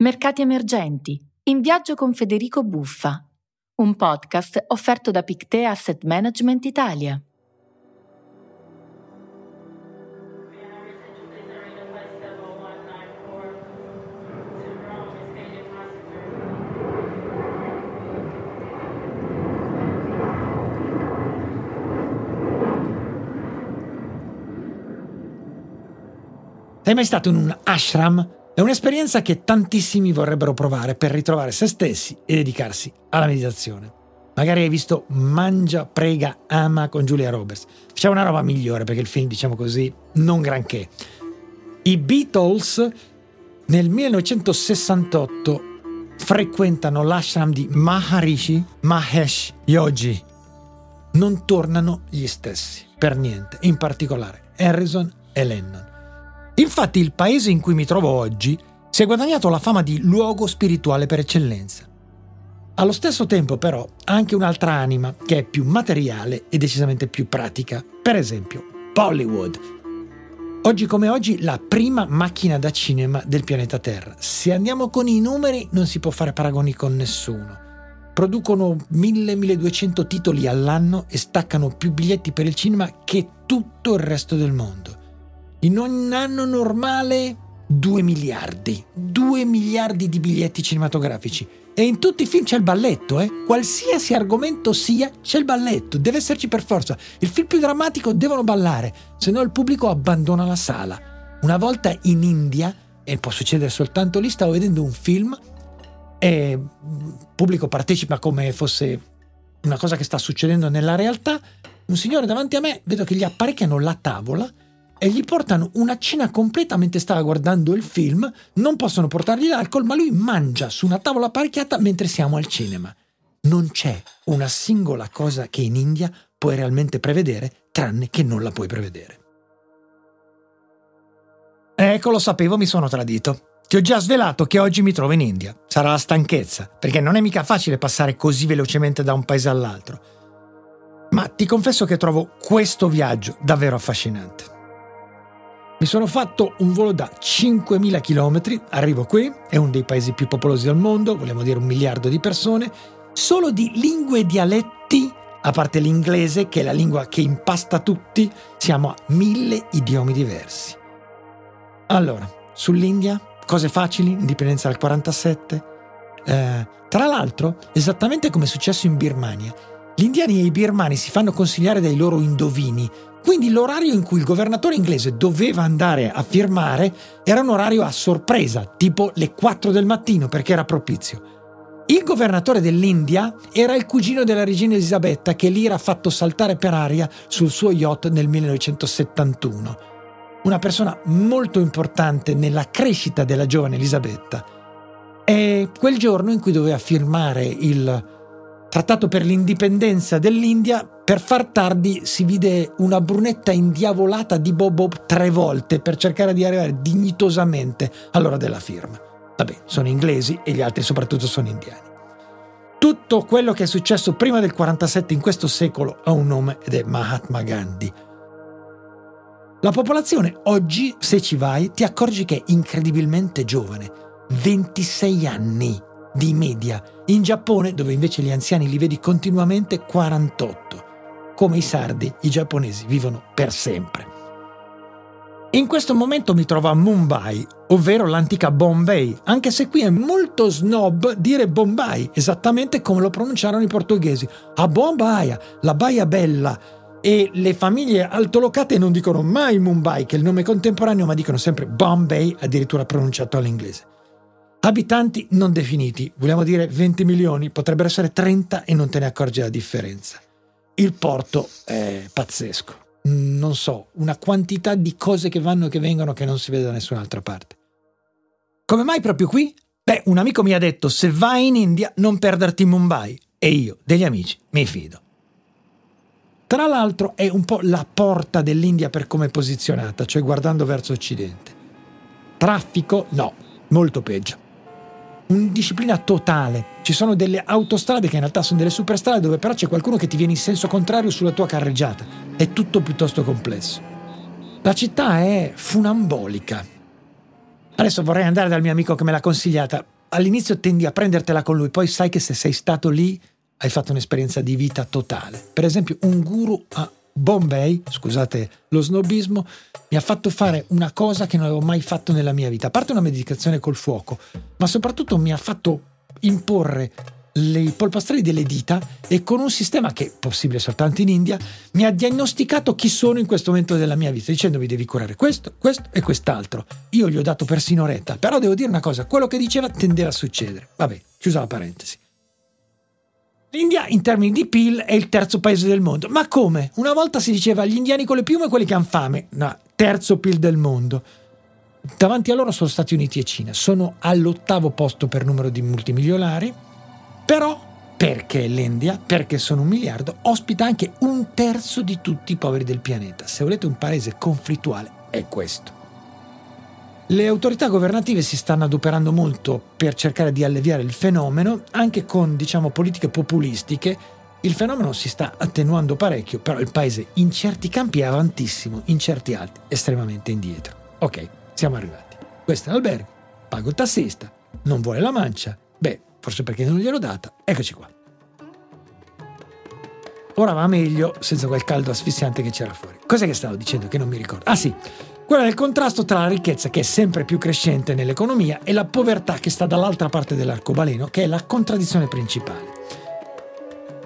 Mercati emergenti, in viaggio con Federico Buffa, un podcast offerto da Pictet Asset Management Italia. Sei mai stato in un ashram? È un'esperienza che tantissimi vorrebbero provare per ritrovare se stessi e dedicarsi alla meditazione. Magari hai visto Mangia, Prega, Ama con Julia Roberts. Facciamo una roba migliore perché il film, diciamo così, non granché. I Beatles nel 1968 frequentano l'ashram di Maharishi Mahesh Yogi. Non tornano gli stessi, per niente, in particolare Harrison e Lennon. Infatti il paese in cui mi trovo oggi si è guadagnato la fama di luogo spirituale per eccellenza. Allo stesso tempo però ha anche un'altra anima che è più materiale e decisamente più pratica, per esempio Bollywood. Oggi come oggi la prima macchina da cinema del pianeta Terra. Se andiamo con i numeri non si può fare paragoni con nessuno. Producono 1000-1200 titoli all'anno e staccano più biglietti per il cinema che tutto il resto del mondo. In un anno normale 2 miliardi di biglietti cinematografici. E in tutti i film c'è il balletto, Qualsiasi argomento sia, c'è il balletto, deve esserci per forza. Il film più drammatico devono ballare, se no il pubblico abbandona la sala. Una volta in India, e può succedere soltanto lì, stavo vedendo un film e il pubblico partecipa come fosse una cosa che sta succedendo nella realtà. Un signore davanti a me, vedo che gli apparecchiano la tavola e gli portano una cena completa mentre stava guardando il film, non possono portargli l'alcol, ma lui mangia su una tavola apparecchiata mentre siamo al cinema. Non c'è una singola cosa che in India puoi realmente prevedere, tranne che non la puoi prevedere. Ecco, lo sapevo, mi sono tradito. Ti ho già svelato che oggi mi trovo in India. Sarà la stanchezza, perché non è mica facile passare così velocemente da un paese all'altro. Ma ti confesso che trovo questo viaggio davvero affascinante. Mi sono fatto un volo da 5.000 km, arrivo qui, è uno dei paesi più popolosi al mondo, vogliamo dire 1 miliardo di persone, solo di lingue e dialetti, a parte l'inglese che è la lingua che impasta tutti, siamo a 1000 idiomi diversi. Allora, sull'India, cose facili, indipendenza dal 47. Tra l'altro, esattamente come è successo in Birmania, gli indiani e i birmani si fanno consigliare dai loro indovini. Quindi l'orario in cui il governatore inglese doveva andare a firmare era un orario a sorpresa, tipo le 4 del mattino, perché era propizio. Il governatore dell'India era il cugino della regina Elisabetta, che lì era fatto saltare per aria sul suo yacht nel 1971. Una persona molto importante nella crescita della giovane Elisabetta. E quel giorno in cui doveva firmare il trattato per l'indipendenza dell'India, per far tardi si vide una brunetta indiavolata di Bobo 3 volte per cercare di arrivare dignitosamente all'ora della firma. Vabbè, sono inglesi e gli altri soprattutto sono indiani. Tutto quello che è successo prima del 47 in questo secolo ha un nome ed è Mahatma Gandhi. La popolazione oggi, se ci vai, ti accorgi che è incredibilmente giovane, 26 anni. Di media. In Giappone, dove invece gli anziani li vedi continuamente, 48. Come i sardi, i giapponesi vivono per sempre. In questo momento mi trovo a Mumbai, ovvero l'antica Bombay, anche se qui è molto snob dire Bombay, esattamente come lo pronunciarono i portoghesi. A Bombay, la Baia Bella. E le famiglie altolocate non dicono mai Mumbai, che è il nome contemporaneo, ma dicono sempre Bombay, addirittura pronunciato all'inglese. Abitanti non definiti, vogliamo dire 20 milioni, potrebbero essere 30 e non te ne accorgi la differenza. Il porto è pazzesco, non so, una quantità di cose che vanno e che vengono che non si vede da nessun'altra parte. Come mai proprio qui? Beh, un amico mi ha detto, se vai in India non perderti Mumbai, e io, degli amici, mi fido. Tra l'altro è un po' la porta dell'India per come è posizionata, cioè guardando verso occidente. Traffico? No, molto peggio. Un'indisciplina totale. Ci sono delle autostrade che in realtà sono delle superstrade dove però c'è qualcuno che ti viene in senso contrario sulla tua carreggiata. È tutto piuttosto complesso. La città è funambolica. Adesso vorrei andare dal mio amico che me l'ha consigliata. All'inizio tendi a prendertela con lui, poi sai che se sei stato lì hai fatto un'esperienza di vita totale. Per esempio, un guru a Bombay, scusate lo snobismo, mi ha fatto fare una cosa che non avevo mai fatto nella mia vita, a parte una meditazione col fuoco, ma soprattutto mi ha fatto imporre i polpastrelli delle dita e con un sistema che è possibile soltanto in India mi ha diagnosticato chi sono in questo momento della mia vita, dicendomi devi curare questo, questo e quest'altro. Io gli ho dato persino retta, però devo dire una cosa, quello che diceva tendeva a succedere. Vabbè, chiusa la parentesi. L'India in termini di PIL è il terzo paese del mondo. Ma come? Una volta si diceva gli indiani con le piume quelli che hanno fame. No, terzo PIL del mondo. Davanti a loro sono Stati Uniti e Cina. Sono all'8° posto per numero di multimilionari. Però, perché l'India, perché sono 1 miliardo, ospita anche 1/3 di tutti i poveri del pianeta. Se volete un paese conflittuale, è questo. Le autorità governative si stanno adoperando molto per cercare di alleviare il fenomeno, anche con, politiche populistiche. Il fenomeno si sta attenuando parecchio, però il paese in certi campi è avantissimo, in certi altri estremamente indietro. Ok, siamo arrivati. Questo è l'albergo, pago il tassista, non vuole la mancia, forse perché non gliel'ho data, eccoci qua. Ora va meglio senza quel caldo asfissiante che c'era fuori. Cos'è che stavo dicendo che non mi ricordo? Ah sì, quello del contrasto tra la ricchezza che è sempre più crescente nell'economia e la povertà che sta dall'altra parte dell'arcobaleno, che è la contraddizione principale.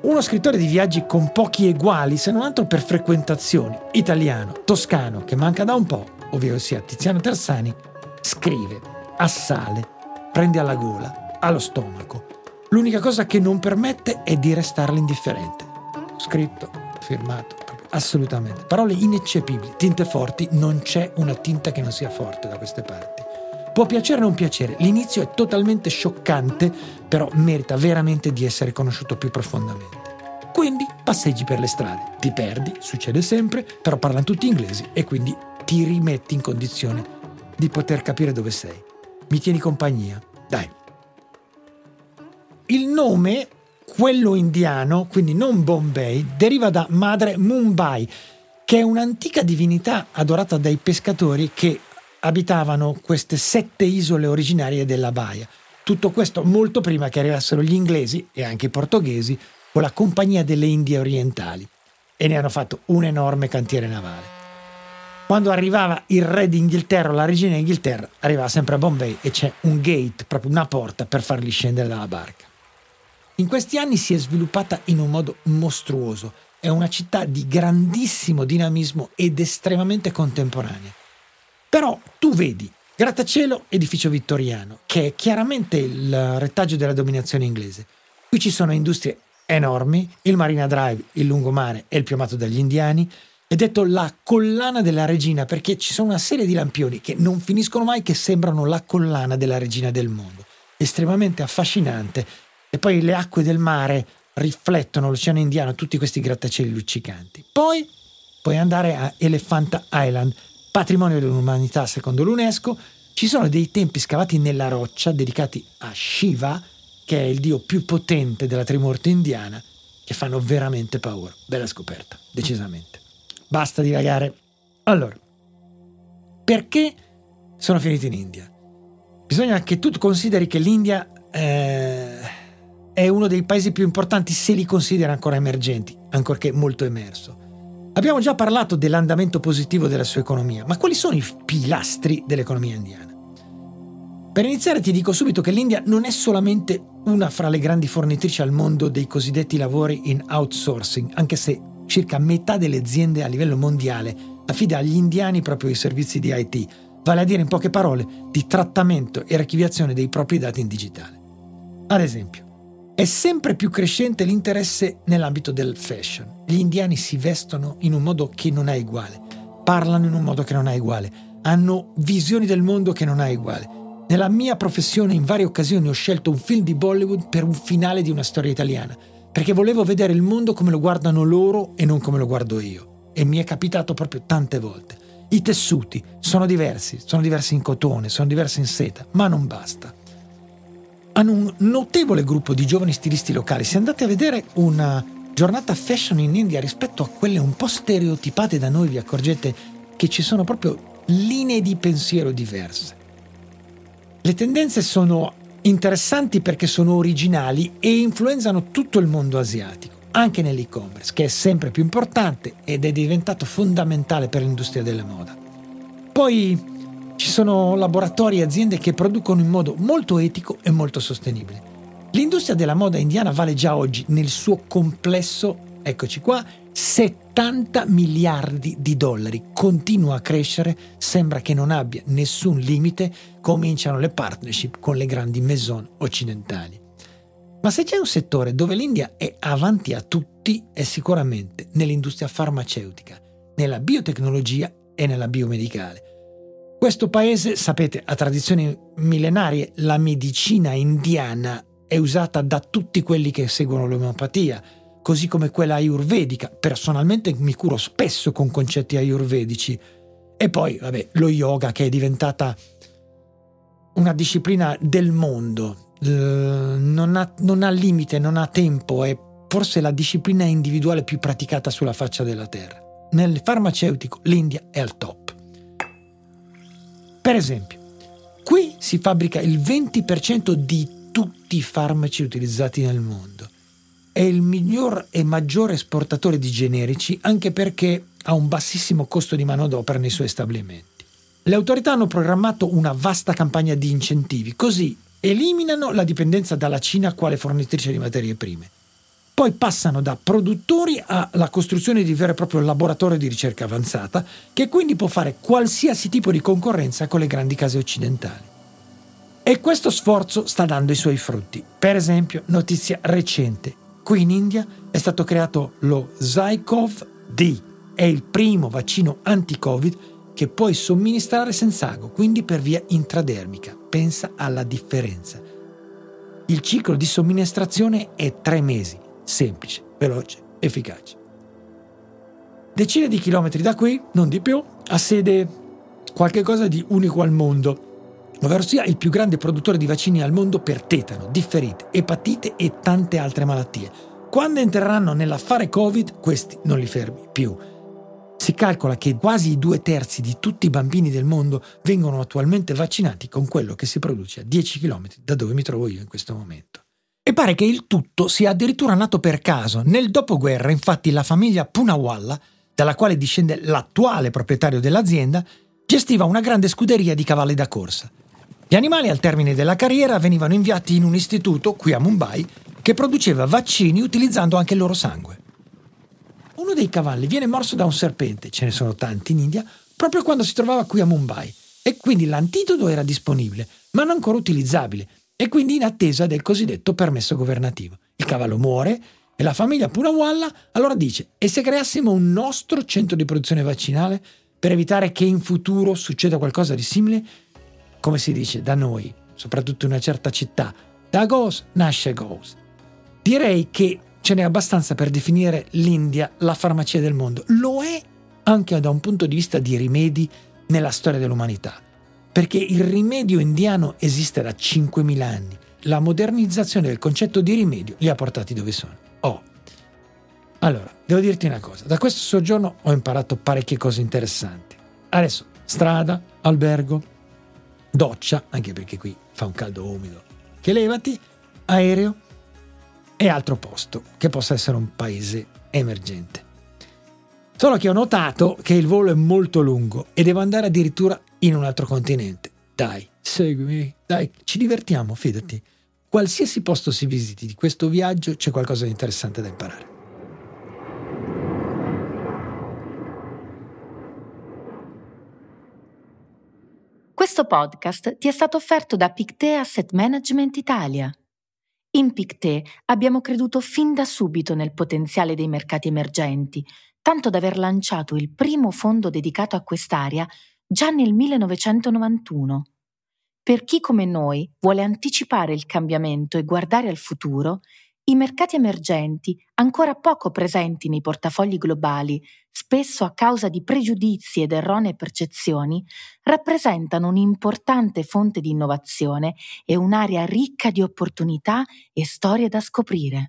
Uno scrittore di viaggi con pochi eguali, se non altro per frequentazioni, italiano, toscano, che manca da un po', ovvero sia Tiziano Terzani, scrive, assale, prende alla gola, allo stomaco. L'unica cosa che non permette è di restarle indifferente. Scritto, firmato, assolutamente. Parole ineccepibili, tinte forti, non c'è una tinta che non sia forte da queste parti. Può piacere o non piacere, l'inizio è totalmente scioccante, però merita veramente di essere conosciuto più profondamente. Quindi passeggi per le strade, ti perdi, succede sempre, però parlano tutti inglesi e quindi ti rimetti in condizione di poter capire dove sei. Mi tieni compagnia? Dai. Il nome, quello indiano, quindi non Bombay, deriva da madre Mumbai, che è un'antica divinità adorata dai pescatori che abitavano queste 7 isole originarie della baia. Tutto questo molto prima che arrivassero gli inglesi e anche i portoghesi con la Compagnia delle Indie Orientali, e ne hanno fatto un enorme cantiere navale. Quando arrivava il re d'Inghilterra o la regina d'Inghilterra, arrivava sempre a Bombay e c'è un gate, proprio una porta per farli scendere dalla barca. In questi anni si è sviluppata in un modo mostruoso. È una città di grandissimo dinamismo ed estremamente contemporanea. Però tu vedi grattacielo, edificio vittoriano, che è chiaramente il retaggio della dominazione inglese. Qui ci sono industrie enormi, il Marina Drive, il lungomare è il più amato dagli indiani, è detto la collana della regina perché ci sono una serie di lampioni che non finiscono mai, che sembrano la collana della regina del mondo. Estremamente affascinante. E poi le acque del mare riflettono l'Oceano Indiano, tutti questi grattacieli luccicanti. Poi puoi andare a Elephanta Island, patrimonio dell'umanità secondo l'UNESCO. Ci sono dei templi scavati nella roccia dedicati a Shiva, che è il dio più potente della trimurti indiana, che fanno veramente paura. Bella scoperta, decisamente. Basta divagare. Allora, perché sono finito in India? Bisogna che tu consideri che l'India è uno dei paesi più importanti se li considera ancora emergenti, ancorché molto emerso. Abbiamo già parlato dell'andamento positivo della sua economia, ma quali sono i pilastri dell'economia indiana? Per iniziare ti dico subito che l'India non è solamente una fra le grandi fornitrici al mondo dei cosiddetti lavori in outsourcing, anche se circa metà delle aziende a livello mondiale affida agli indiani proprio i servizi di IT, vale a dire in poche parole di trattamento e archiviazione dei propri dati in digitale. Ad esempio, è sempre più crescente l'interesse nell'ambito del fashion. Gli indiani si vestono in un modo che non ha uguale, parlano in un modo che non ha uguale, hanno visioni del mondo che non ha uguale. Nella mia professione in varie occasioni ho scelto un film di Bollywood per un finale di una storia italiana, perché volevo vedere il mondo come lo guardano loro e non come lo guardo io. E mi è capitato proprio tante volte. I tessuti sono diversi in cotone, sono diversi in seta, ma non basta. Hanno un notevole gruppo di giovani stilisti locali. Se andate a vedere una giornata fashion in India rispetto a quelle un po' stereotipate da noi, vi accorgete che ci sono proprio linee di pensiero diverse. Le tendenze sono interessanti perché sono originali e influenzano tutto il mondo asiatico, anche nell'e-commerce, che è sempre più importante ed è diventato fondamentale per l'industria della moda. Poi ci sono laboratori e aziende che producono in modo molto etico e molto sostenibile. L'industria della moda indiana vale già oggi nel suo complesso, eccoci qua, 70 miliardi di dollari. Continua a crescere, sembra che non abbia nessun limite, cominciano le partnership con le grandi maison occidentali. Ma se c'è un settore dove l'India è avanti a tutti è sicuramente nell'industria farmaceutica, nella biotecnologia e nella biomedicale. Questo paese, sapete, ha tradizioni millenarie, la medicina indiana è usata da tutti quelli che seguono l'omeopatia, così come quella ayurvedica. Personalmente mi curo spesso con concetti ayurvedici. E poi, vabbè, lo yoga, che è diventata una disciplina del mondo. Non ha limite, non ha tempo, è forse la disciplina individuale più praticata sulla faccia della terra. Nel farmaceutico l'India è al top. Per esempio, qui si fabbrica il 20% di tutti i farmaci utilizzati nel mondo. È il miglior e maggiore esportatore di generici, anche perché ha un bassissimo costo di manodopera nei suoi stabilimenti. Le autorità hanno programmato una vasta campagna di incentivi, così eliminano la dipendenza dalla Cina quale fornitrice di materie prime. Poi passano da produttori alla costruzione di vero e proprio laboratorio di ricerca avanzata, che quindi può fare qualsiasi tipo di concorrenza con le grandi case occidentali. E questo sforzo sta dando i suoi frutti. Per esempio, notizia recente, qui in India è stato creato lo Zykov-D, è il primo vaccino anti-Covid che puoi somministrare senz'ago, quindi per via intradermica. Pensa alla differenza. Il ciclo di somministrazione è 3 mesi, semplice, veloce, efficace. Decine di chilometri da qui, non di più, ha sede qualche cosa di unico al mondo, ovvero sia il più grande produttore di vaccini al mondo per tetano, differite, epatite e tante altre malattie. Quando entreranno nell'affare Covid, questi non li fermi più. Si calcola che quasi 2/3 di tutti i bambini del mondo vengono attualmente vaccinati con quello che si produce a 10 km da dove mi trovo io in questo momento. E pare che il tutto sia addirittura nato per caso. Nel dopoguerra, infatti, la famiglia Punawalla, dalla quale discende l'attuale proprietario dell'azienda, gestiva una grande scuderia di cavalli da corsa. Gli animali al termine della carriera venivano inviati in un istituto, qui a Mumbai, che produceva vaccini utilizzando anche il loro sangue. Uno dei cavalli viene morso da un serpente, ce ne sono tanti in India, proprio quando si trovava qui a Mumbai, e quindi l'antidoto era disponibile, ma non ancora utilizzabile, e quindi in attesa del cosiddetto permesso governativo. Il cavallo muore e la famiglia Punawalla allora dice: e se creassimo un nostro centro di produzione vaccinale per evitare che in futuro succeda qualcosa di simile? Come si dice da noi, soprattutto in una certa città, da goes nasce goes. Direi che ce n'è abbastanza per definire l'India la farmacia del mondo. Lo è anche da un punto di vista di rimedi nella storia dell'umanità, perché il rimedio indiano esiste da 5.000 anni. La modernizzazione del concetto di rimedio li ha portati dove sono. Allora, devo dirti una cosa, da questo soggiorno ho imparato parecchie cose interessanti. Adesso, strada, albergo, doccia, anche perché qui fa un caldo umido che levati, aereo e altro posto che possa essere un paese emergente. Solo che ho notato che il volo è molto lungo e devo andare addirittura in un altro continente. Dai, seguimi, dai, ci divertiamo, fidati. Qualsiasi posto si visiti di questo viaggio c'è qualcosa di interessante da imparare. Questo podcast ti è stato offerto da Pictet Asset Management Italia. In Pictet abbiamo creduto fin da subito nel potenziale dei mercati emergenti, tanto da aver lanciato il primo fondo dedicato a quest'area già nel 1991. Per chi come noi vuole anticipare il cambiamento e guardare al futuro, i mercati emergenti, ancora poco presenti nei portafogli globali, spesso a causa di pregiudizi ed erronee percezioni, rappresentano un'importante fonte di innovazione e un'area ricca di opportunità e storie da scoprire.